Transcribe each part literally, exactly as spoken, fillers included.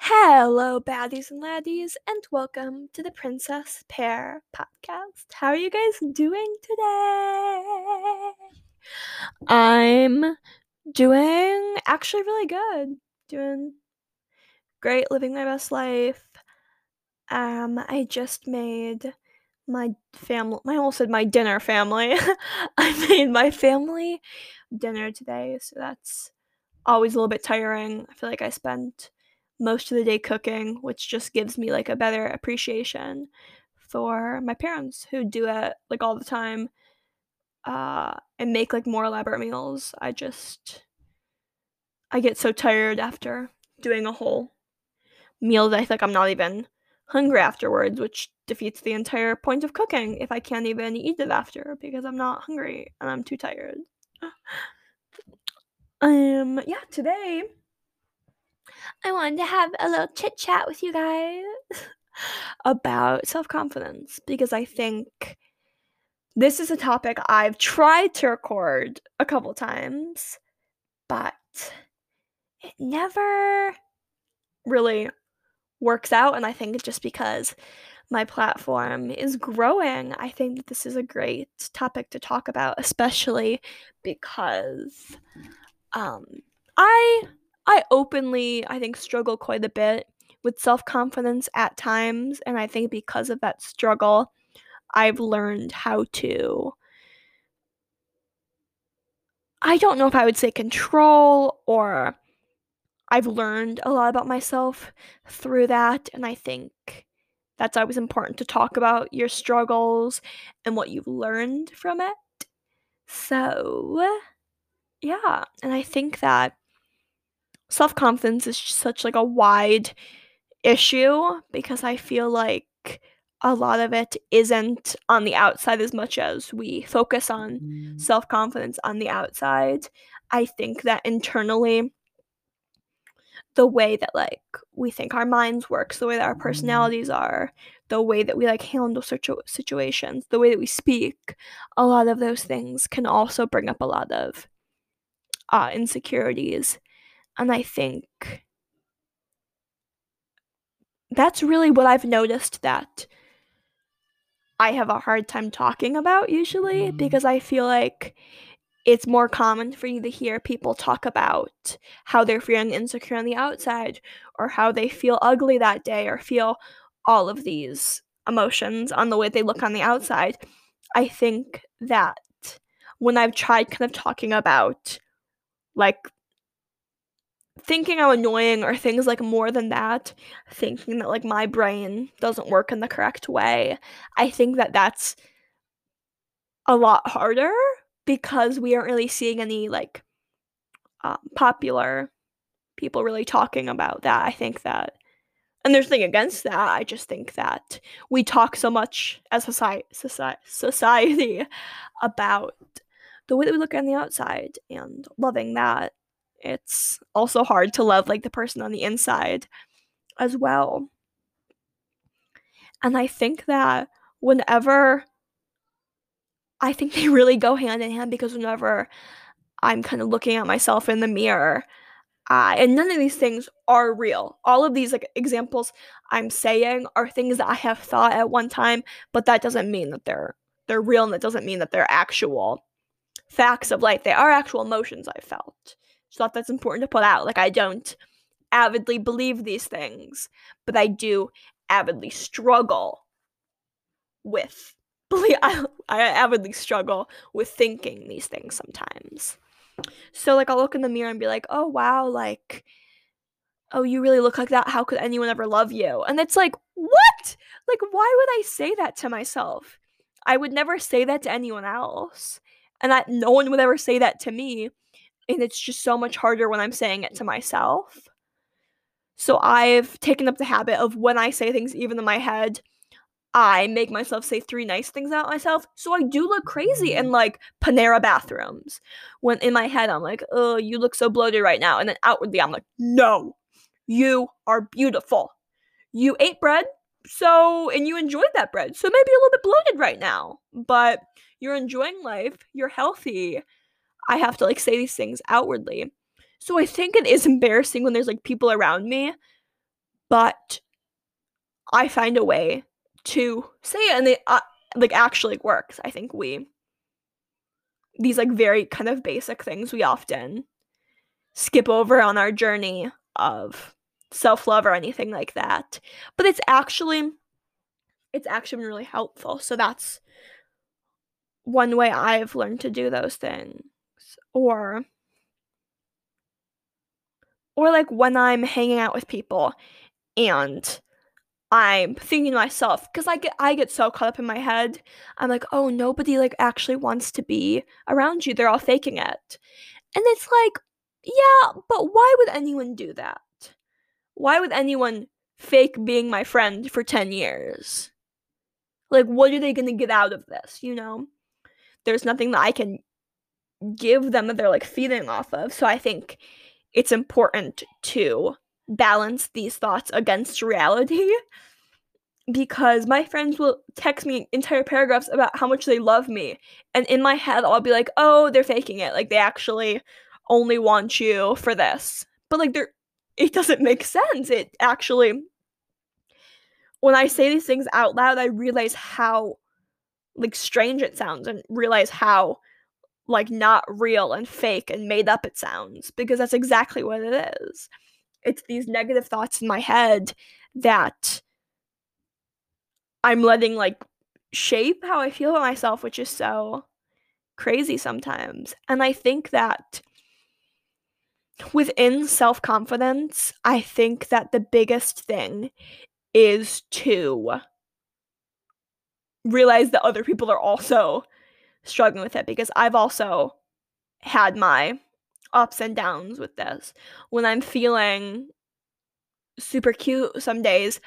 Hello, baddies and laddies, and welcome to the Princess Pear Podcast. How are you guys doing today? I'm doing actually really good. Doing great, living my best life. Um, I just made my family, I almost said my dinner family. I made my family dinner today, so that's always a little bit tiring. I feel like I spent most of the day cooking, which just gives me like a better appreciation for my parents who do it like all the time uh and make like more elaborate meals. I just I get so tired after doing a whole meal that I feel like I'm not even hungry afterwards, which defeats the entire point of cooking if I can't even eat it after because I'm not hungry and I'm too tired. Um yeah, today I wanted to have a little chit-chat with you guys about self-confidence, because I think this is a topic I've tried to record a couple times, but it never really works out, and I think just because my platform is growing, I think that this is a great topic to talk about, especially because um, I... I openly, I think, struggle quite a bit with self-confidence at times, and I think because of that struggle, I've learned how to, I don't know if I would say control, or I've learned a lot about myself through that, and I think that's always important to talk about your struggles and what you've learned from it. So, yeah, and I think that self-confidence is such like a wide issue because I feel like a lot of it isn't on the outside as much as we focus on self-confidence on the outside. I think that internally, the way that like we think our minds work, the way that our personalities are, the way that we like handle situ- situations, the way that we speak, a lot of those things can also bring up a lot of uh, insecurities. And I think that's really what I've noticed that I have a hard time talking about usually, because I feel like it's more common for you to hear people talk about how they're feeling insecure on the outside, or how they feel ugly that day, or feel all of these emotions on the way they look on the outside. I think that when I've tried kind of talking about like thinking I'm annoying or things like more than that, thinking that like my brain doesn't work in the correct way, I think that that's a lot harder because we aren't really seeing any like um, popular people really talking about that. I think that, and there's nothing against that, I just think that we talk so much as society, society, society about the way that we look on the outside and loving that. It's also hard to love, like, the person on the inside as well. And I think that whenever, I think they really go hand in hand, because whenever I'm kind of looking at myself in the mirror, uh, and none of these things are real. All of these, like, examples I'm saying are things that I have thought at one time, but that doesn't mean that they're they're real, and that doesn't mean that they're actual facts of life. They are actual emotions I felt. So that that's important to put out. Like, I don't avidly believe these things, but I do avidly struggle with believe. I, I avidly struggle with thinking these things sometimes. So, like, I'll look in the mirror and be like, "Oh wow, like, oh, you really look like that. How could anyone ever love you?" And it's like, what? Like, why would I say that to myself? I would never say that to anyone else, and that no one would ever say that to me. And it's just so much harder when I'm saying it to myself. So I've taken up the habit of when I say things even in my head, I make myself say three nice things about myself. So I do look crazy in like Panera bathrooms. When in my head I'm like, "Oh, you look so bloated right now." And then outwardly I'm like, "No, you are beautiful. You ate bread, so and you enjoyed that bread. So maybe you're a little bit bloated right now, but you're enjoying life. You're healthy." I have to, like, say these things outwardly. So I think it is embarrassing when there's, like, people around me but I find a way to say it, and they uh, like actually works. I think we these like very kind of basic things we often skip over on our journey of self-love or anything like that, but it's actually it's actually been really helpful. So that's one way I've learned to do those things. Or or like when I'm hanging out with people and I'm thinking to myself, because I get I get so caught up in my head. I'm like, oh, nobody like actually wants to be around you. They're all faking it. And it's like, yeah, but why would anyone do that? Why would anyone fake being my friend for ten years? Like, what are they going to get out of this, you know? There's nothing that I can give them that they're, like, feeding off of. So I think it's important to balance these thoughts against reality, because my friends will text me entire paragraphs about how much they love me. And in my head, I'll be like, oh, they're faking it. Like, they actually only want you for this. But, like, they're it doesn't make sense. It actually, when I say these things out loud, I realize how, like, strange it sounds, and realize how, like, not real and fake and made up it sounds, because that's exactly what it is. It's these negative thoughts in my head that I'm letting, like, shape how I feel about myself, which is so crazy sometimes. And I think that within self-confidence, I think that the biggest thing is to realize that other people are also struggling with it, because I've also had my ups and downs with this. When I'm feeling super cute some days,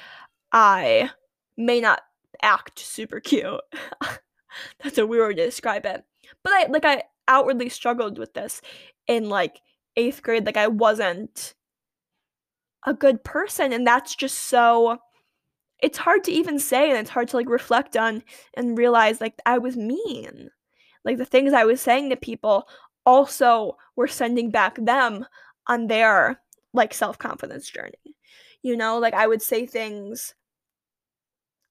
I may not act super cute. That's a weird way to describe it. But I like I outwardly struggled with this in, like, eighth grade. Like, I wasn't a good person, and that's just so it's hard to even say, and it's hard to, like, reflect on and realize, like, I was mean. Like, the things I was saying to people also were sending back them on their, like, self-confidence journey, you know? Like, I would say things.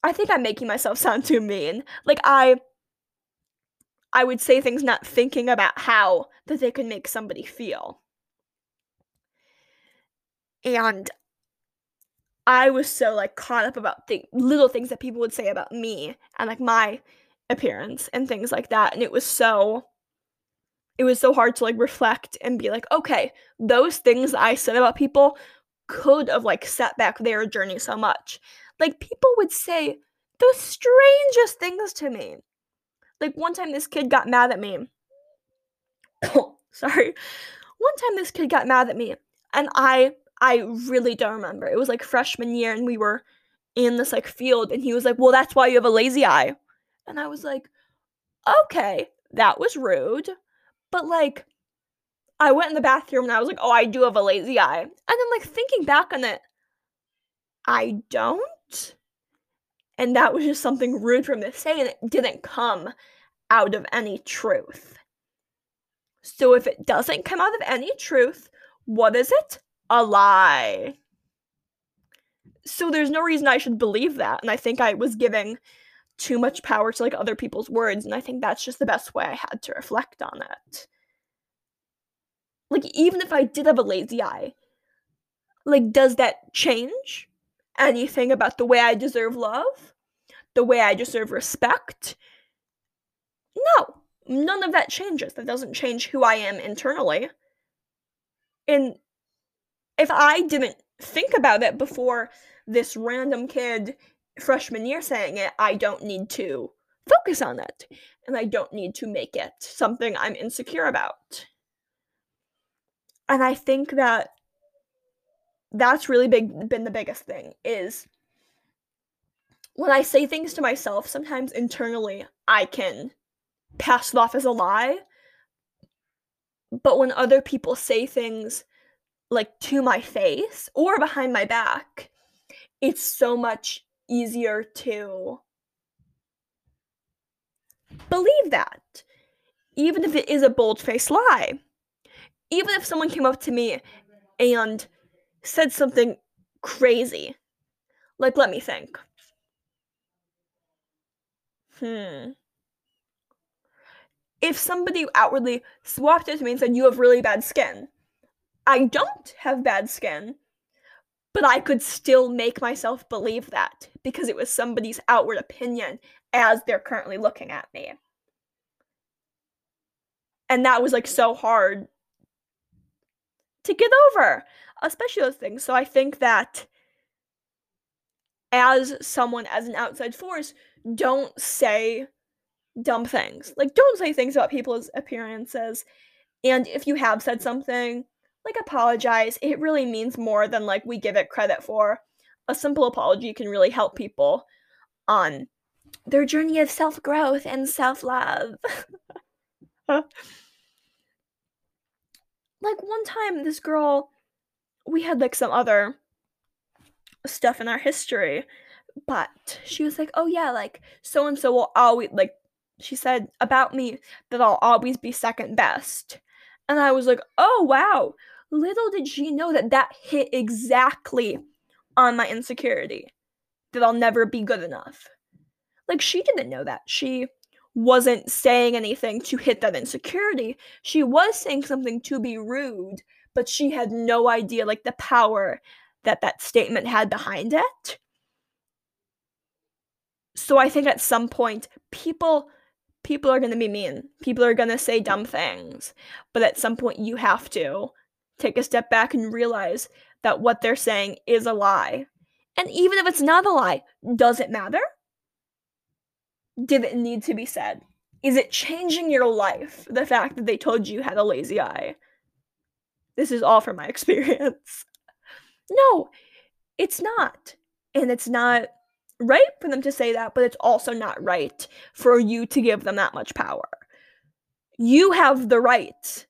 I think I'm making myself sound too mean. Like, I I would say things not thinking about how that they could make somebody feel. And I was so, like, caught up about th- little things that people would say about me and, like, my appearance and things like that. And it was so, it was so hard to, like, reflect and be like, okay, those things I said about people could have, like, set back their journey so much. Like, people would say the strangest things to me. Like, one time this kid got mad at me. Sorry. One time this kid got mad at me, and I... I really don't remember. It was, like, freshman year, and we were in this, like, field, and he was like, well, that's why you have a lazy eye. And I was like, okay, that was rude. But, like, I went in the bathroom, and I was like, oh, I do have a lazy eye. And then, like, thinking back on it, I don't. And that was just something rude for him to say, and it didn't come out of any truth. So if it doesn't come out of any truth, what is it? A lie. So there's no reason I should believe that. And I think I was giving too much power to, like, other people's words. And I think that's just the best way I had to reflect on it. Like, even if I did have a lazy eye, like, does that change anything about the way I deserve love? The way I deserve respect? No. None of that changes. That doesn't change who I am internally. And if I didn't think about it before this random kid freshman year saying it, I don't need to focus on it. And I don't need to make it something I'm insecure about. And I think that that's really big, been the biggest thing, is when I say things to myself, sometimes internally I can pass it off as a lie. But when other people say things, like, to my face or behind my back, it's so much easier to believe that, even if it is a bold-faced lie. Even if someone came up to me and said something crazy Like, let me think. Hmm. If somebody outwardly swapped it to me and said, you have really bad skin. I don't have bad skin, but I could still make myself believe that because it was somebody's outward opinion as they're currently looking at me. And that was, like, so hard to get over, especially those things. So I think that as someone, as an outside force, don't say dumb things. Like, don't say things about people's appearances. And if you have said something, like, apologize. It really means more than, like, we give it credit for. A simple apology can really help people on their journey of self-growth and self-love. Like, one time, this girl, we had, like, some other stuff in our history, but she was like, oh, yeah, like, so-and-so will always, like, she said about me that I'll always be second best. And I was like, oh, wow. Little did she know that that hit exactly on my insecurity, that I'll never be good enough. Like, she didn't know that. She wasn't saying anything to hit that insecurity. She was saying something to be rude, but she had no idea, like, the power that that statement had behind it. So I think at some point, people... People are going to be mean. People are going to say dumb things. But at some point, you have to take a step back and realize that what they're saying is a lie. And even if it's not a lie, does it matter? Did it need to be said? Is it changing your life, the fact that they told you you had a lazy eye? This is all from my experience. No, it's not. And it's not right for them to say that, but it's also not right for you to give them that much power. You have the right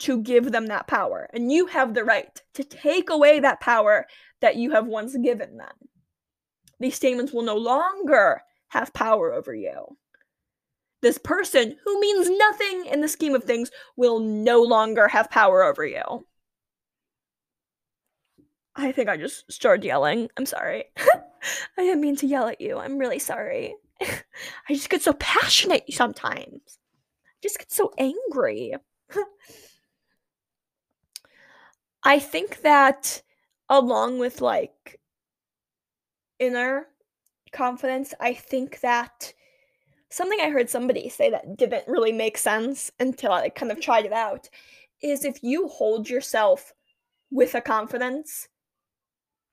to give them that power, and you have the right to take away that power that you have once given them. These statements will no longer have power over you. This person who means nothing in the scheme of things will no longer have power over you. I think I just started yelling. I'm sorry. I didn't mean to yell at you. I'm really sorry. I just get so passionate sometimes. I just get so angry. I think that along with, like, inner confidence, I think that something I heard somebody say that didn't really make sense until I kind of tried it out is if you hold yourself with a confidence,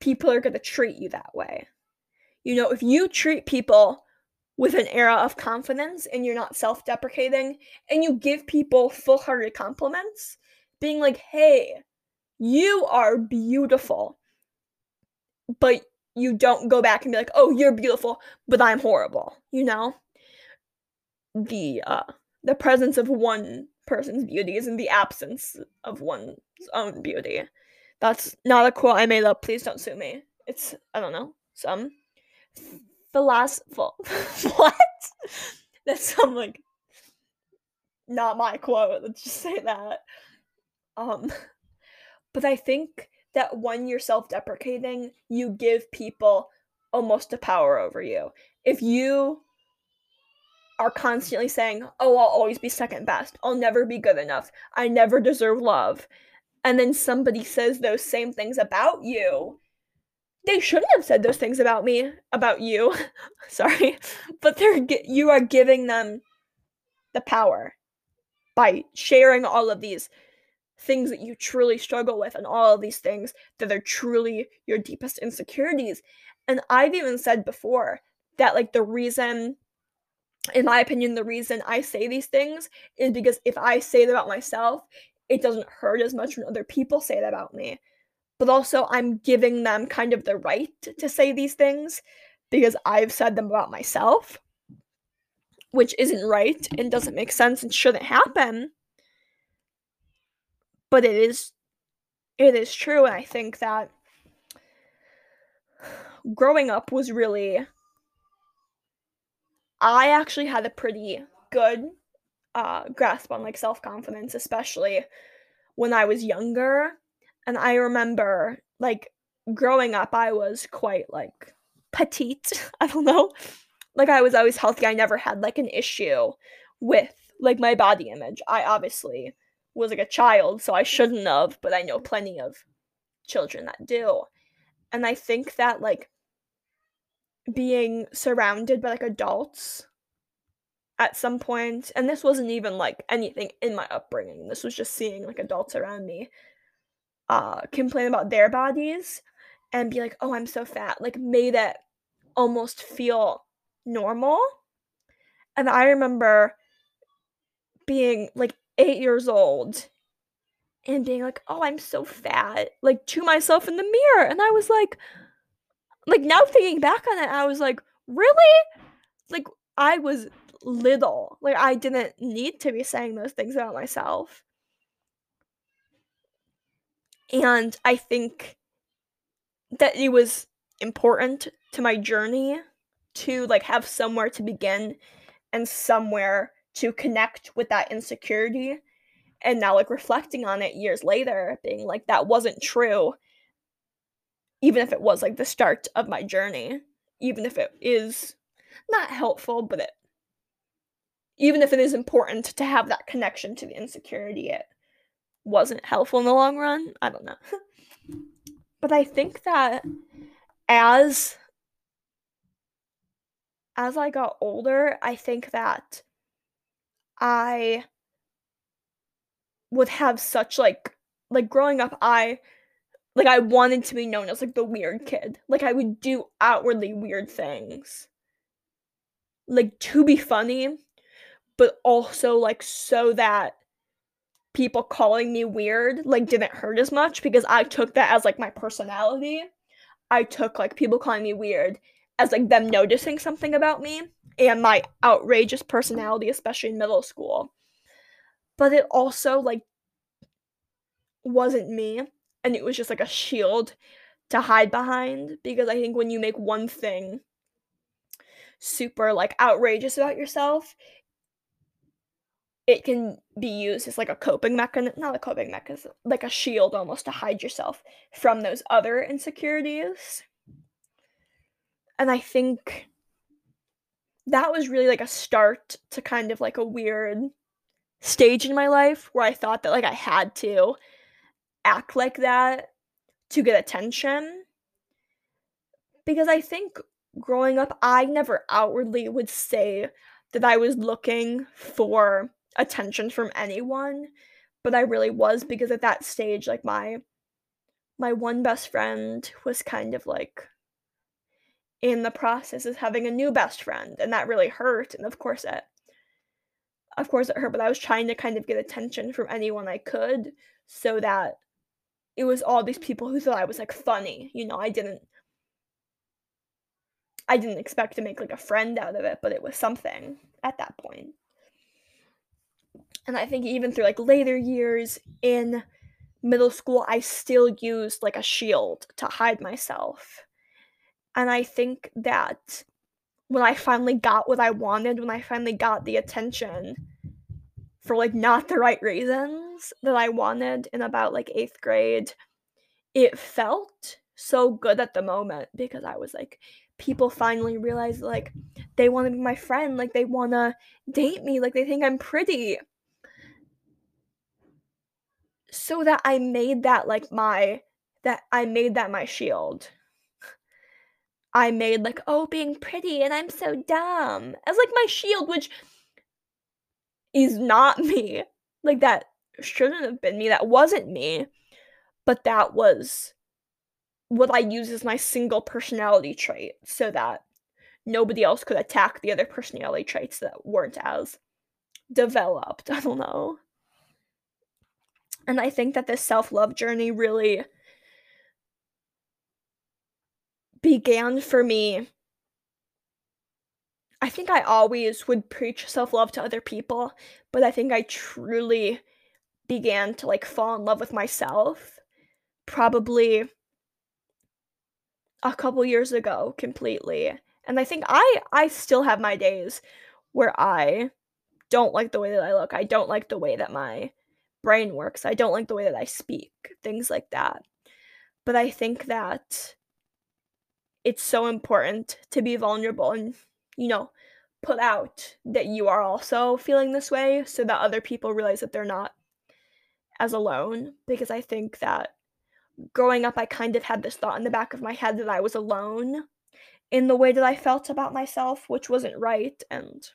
people are going to treat you that way. You know, if you treat people with an air of confidence and you're not self-deprecating and you give people full-hearted compliments, being like, hey, you are beautiful, but you don't go back and be like, oh, you're beautiful, but I'm horrible, you know? The, uh, the presence of one person's beauty is in the absence of one's own beauty. That's not a quote I made up. Please don't sue me. It's, I don't know, some philosophical. What? That's some, like, not my quote. Let's just say that. Um, but I think that when you're self-deprecating, you give people almost a power over you. If you are constantly saying, oh, I'll always be second best. I'll never be good enough. I never deserve love. And then somebody says those same things about you. They shouldn't have said those things about me, about you. Sorry. But they're you are giving them the power by sharing all of these things that you truly struggle with and all of these things that are truly your deepest insecurities. And I've even said before that, like, the reason, in my opinion, the reason I say these things is because if I say them about myself, it doesn't hurt as much when other people say that about me. But also, I'm giving them kind of the right to say these things because I've said them about myself, which isn't right and doesn't make sense and shouldn't happen. But it is, it is true, and I think that growing up was really... I actually had a pretty good... Uh, grasp on, like, self-confidence, especially when I was younger. And I remember, like, growing up, I was quite, like, petite. I don't know. Like, I was always healthy. I never had, like, an issue with, like, my body image. I obviously was, like, a child, so I shouldn't have, but I know plenty of children that do. And I think that, like, being surrounded by, like, adults at some point, and this wasn't even, like, anything in my upbringing. This was just seeing, like, adults around me uh, complain about their bodies and be like, oh, I'm so fat. Like, made it almost feel normal. And I remember being, like, eight years old and being like, oh, I'm so fat, like, to myself in the mirror. And I was like, like, now thinking back on it, I was like, really? Like, I was little. Like, I didn't need to be saying those things about myself. And I think that it was important to my journey to, like, have somewhere to begin and somewhere to connect with that insecurity. And now, like, reflecting on it years later, being like, that wasn't true, even if it was, like, the start of my journey, even if it is not helpful, but it, even if it is important to have that connection to the insecurity, it wasn't helpful in the long run. I don't know. But I think that as, as I got older, I think that I would have such, like, like, growing up, I, like, I wanted to be known as, like, the weird kid. Like, I would do outwardly weird things, like, to be funny, but also, like, so that people calling me weird, like, didn't hurt as much, because I took that as, like, my personality. I took, like, people calling me weird as, like, them noticing something about me and my outrageous personality, especially in middle school. But it also, like, wasn't me, and it was just, like, a shield to hide behind, because I think when you make one thing super, like, outrageous about yourself, it can be used as, like, a coping mechanism, not a coping mechanism, like, a shield almost to hide yourself from those other insecurities. And I think that was really, like, a start to kind of, like, a weird stage in my life where I thought that, like, I had to act like that to get attention. Because I think growing up, I never outwardly would say that I was looking for attention from anyone, but I really was, because at that stage, like, my my one best friend was kind of, like, in the process of having a new best friend, and that really hurt, and of course it Of course it hurt, but I was trying to kind of get attention from anyone I could, so that it was all these people who thought I was, like, funny. You know, I didn't, I didn't expect to make, like, a friend out of it, but it was something at that point. And I think even through, like, later years in middle school, I still used, like, a shield to hide myself. And I think that when I finally got what I wanted, when I finally got the attention for, like, not the right reasons that I wanted in about, like, eighth grade, it felt so good at the moment, because I was like, people finally realized, like, they want to be my friend, like, they want to date me, like, they think I'm pretty. So that I made that, like, my, that I made that my shield. I made, like, oh, being pretty and I'm so dumb as, like, my shield, which is not me. Like, that shouldn't have been me. That wasn't me. But that was what I used as my single personality trait, so that nobody else could attack the other personality traits that weren't as developed. I don't know. And I think that this self-love journey really began for me. I think I always would preach self-love to other people, but I think I truly began to, like, fall in love with myself probably a couple years ago completely. And I think I I still have my days where I don't like the way that I look. I don't like the way that my brain works. I don't like the way that I speak, things like that. But I think that it's so important to be vulnerable and, you know, put out that you are also feeling this way so that other people realize that they're not as alone. Because I think that growing up, I kind of had this thought in the back of my head that I was alone in the way that I felt about myself, which wasn't right and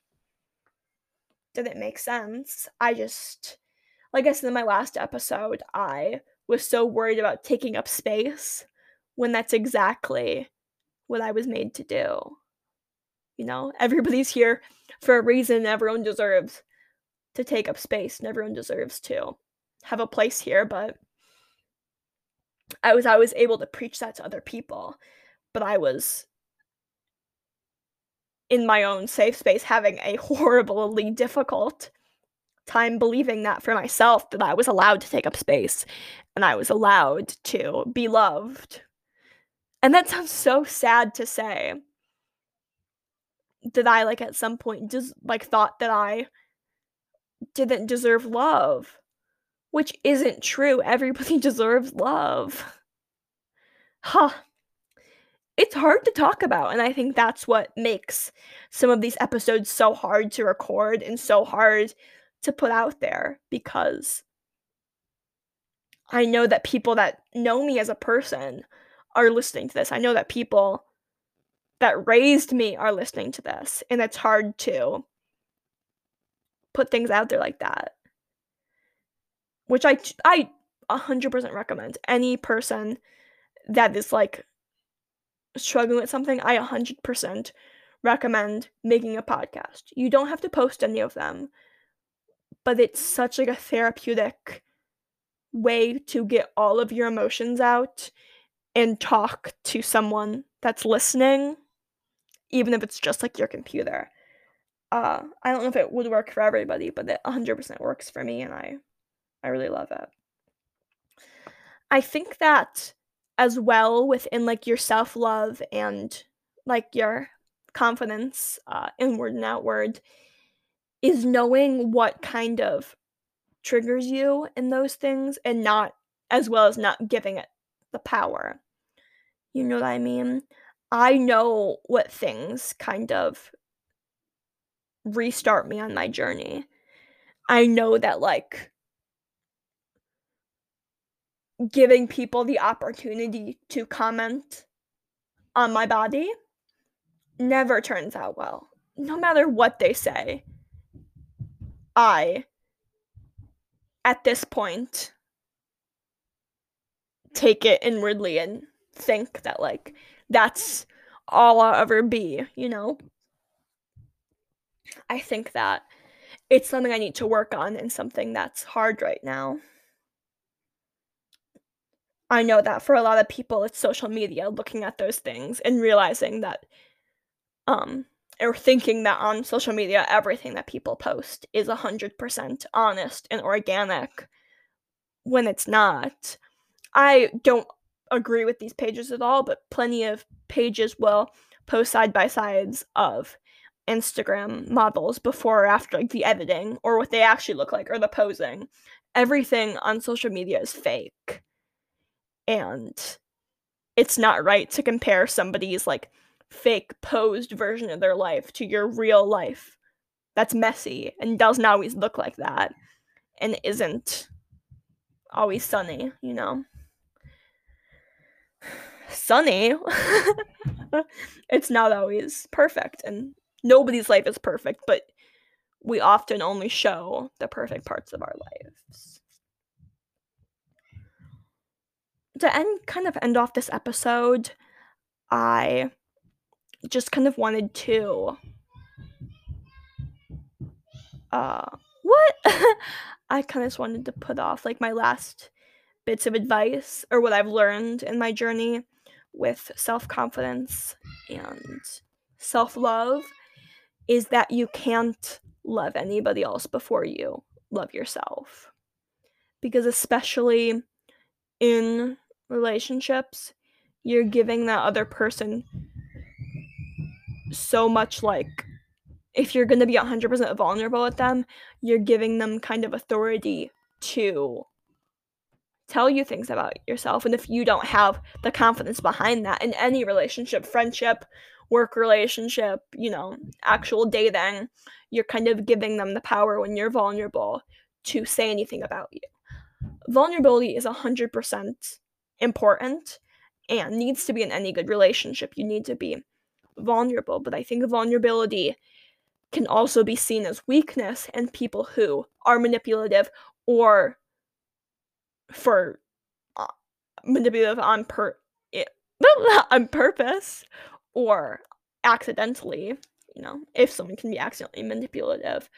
didn't make sense. I just, like I said in my last episode, I was so worried about taking up space when that's exactly what I was made to do. You know, everybody's here for a reason, and everyone deserves to take up space, and everyone deserves to have a place here, but I was always able to preach that to other people, but I was in my own safe space having a horribly difficult time believing that for myself, that I was allowed to take up space and I was allowed to be loved. And that sounds so sad to say, that I, like, at some point just, like, thought that I didn't deserve love, which isn't true. Everybody deserves love. Huh. It's hard to talk about, and I think that's what makes some of these episodes so hard to record and so hard to put out there, because I know that people that know me as a person are listening to this. I know that people that raised me are listening to this, and it's hard to put things out there like that, which I, I one hundred percent recommend. Any person that is, like, struggling with something, I one hundred percent recommend making a podcast. You don't have to post any of them, but it's such, like, a therapeutic way to get all of your emotions out and talk to someone that's listening, even if it's just, like, your computer. Uh, I don't know if it would work for everybody, but it one hundred percent works for me, and I, I really love it. I think that as well within, like, your self-love and, like, your confidence, uh, inward and outward, is knowing what kind of triggers you in those things, and not, as well as not giving it the power. You know what I mean? I know what things kind of restart me on my journey. I know that, like, giving people the opportunity to comment on my body never turns out well. No matter what they say, I, at this point, take it inwardly and think that, like, that's all I'll ever be, you know? I think that it's something I need to work on and something that's hard right now. I know that for a lot of people, it's social media, looking at those things and realizing that, um, or thinking that on social media, everything that people post is one hundred percent honest and organic when it's not. I don't agree with these pages at all, but plenty of pages will post side-by-sides of Instagram models before or after, like, the editing, or what they actually look like, or the posing. Everything on social media is fake, and it's not right to compare somebody's, like, fake posed version of their life to your real life that's messy and doesn't always look like that and isn't always sunny, you know? Sunny. It's not always perfect, and nobody's life is perfect, but we often only show the perfect parts of our lives. To end, kind of end off this episode, I just kind of wanted to, uh, what? I kind of just wanted to put off, like, my last bits of advice, or what I've learned in my journey with self-confidence and self-love, is that you can't love anybody else before you love yourself. Because especially in relationships, you're giving that other person so much, like, if you're going to be one hundred percent vulnerable with them, you're giving them kind of authority to tell you things about yourself. And if you don't have the confidence behind that in any relationship, friendship, work relationship, you know, actual dating, you're kind of giving them the power when you're vulnerable to say anything about you. Vulnerability is one hundred percent important and needs to be in any good relationship. You need to be vulnerable, but I think vulnerability can also be seen as weakness, and people who are manipulative or for uh, manipulative on per on purpose or accidentally, you know, if someone can be accidentally manipulative,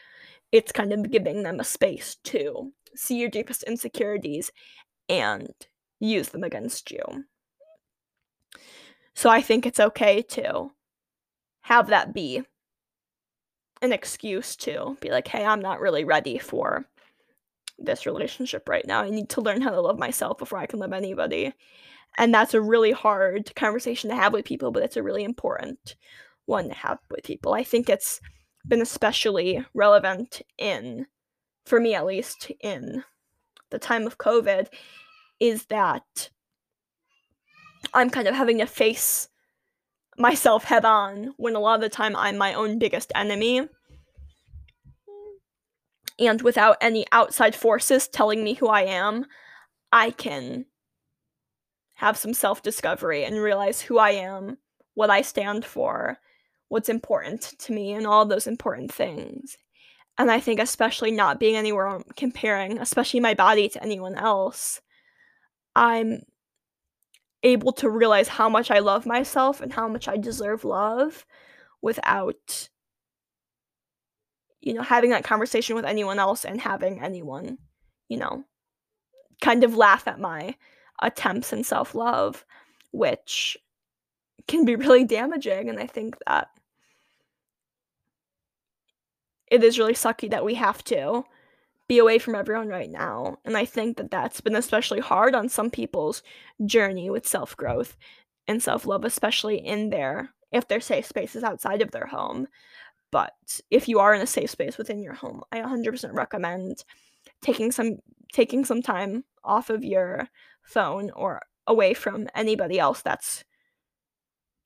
it's kind of giving them a space to see your deepest insecurities and use them against you. So I think it's okay to have that be an excuse to be like, hey, I'm not really ready for this relationship right now. I need to learn how to love myself before I can love anybody. And that's a really hard conversation to have with people, but it's a really important one to have with people. I think it's been especially relevant in, for me at least, in the time of COVID, is that I'm kind of having to face myself head on when a lot of the time I'm my own biggest enemy. And without any outside forces telling me who I am, I can have some self-discovery and realize who I am, what I stand for, what's important to me, and all those important things. And I think especially not being anywhere comparing, especially my body to anyone else, I'm able to realize how much I love myself and how much I deserve love without, you know, having that conversation with anyone else and having anyone, you know, kind of laugh at my attempts in self-love, which can be really damaging. And I think that it is really sucky that we have to be away from everyone right now. And I think that that's been especially hard on some people's journey with self-growth and self-love, especially in their, if their safe space is outside of their home. But if you are in a safe space within your home, I one hundred percent recommend taking some taking some time off of your phone or away from anybody else that's,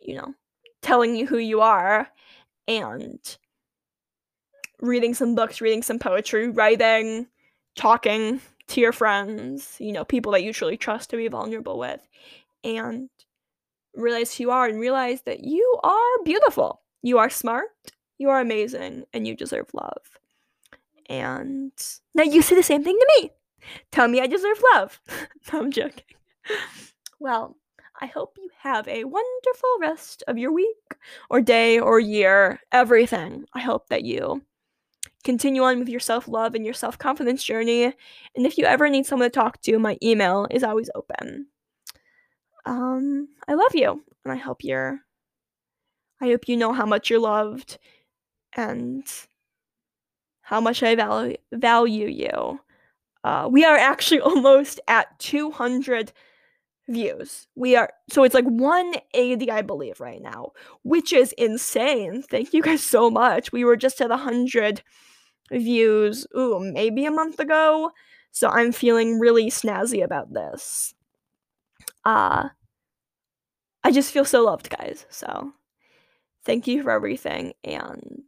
you know, telling you who you are, and reading some books, reading some poetry, writing, talking to your friends, you know, people that you truly trust to be vulnerable with, and realize who you are and realize that you are beautiful. You are smart. You are amazing, and you deserve love. And now you say the same thing to me. Tell me I deserve love. No, I'm joking. Well, I hope you have a wonderful rest of your week or day or year, everything. I hope that you continue on with your self-love and your self-confidence journey. And if you ever need someone to talk to, my email is always open. Um, I love you, and I hope you're, I hope you know how much you're loved, and how much I value value you. Uh, we are actually almost at two hundred views. We are, so it's like one eighty, I believe, right now, which is insane. Thank you guys so much. We were just at one hundred views, ooh, maybe a month ago. So I'm feeling really snazzy about this. Uh, I just feel so loved, guys. So thank you for everything, and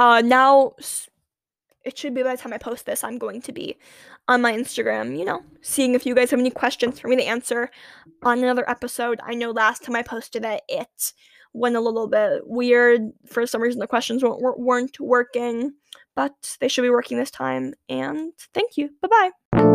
uh, now it should be by the time I post this, I'm going to be on my Instagram, you know, seeing if you guys have any questions for me to answer on another episode. I know last time I posted it, it went a little bit weird. For some reason, the questions weren't, weren't working, but they should be working this time, and thank you. Bye-bye.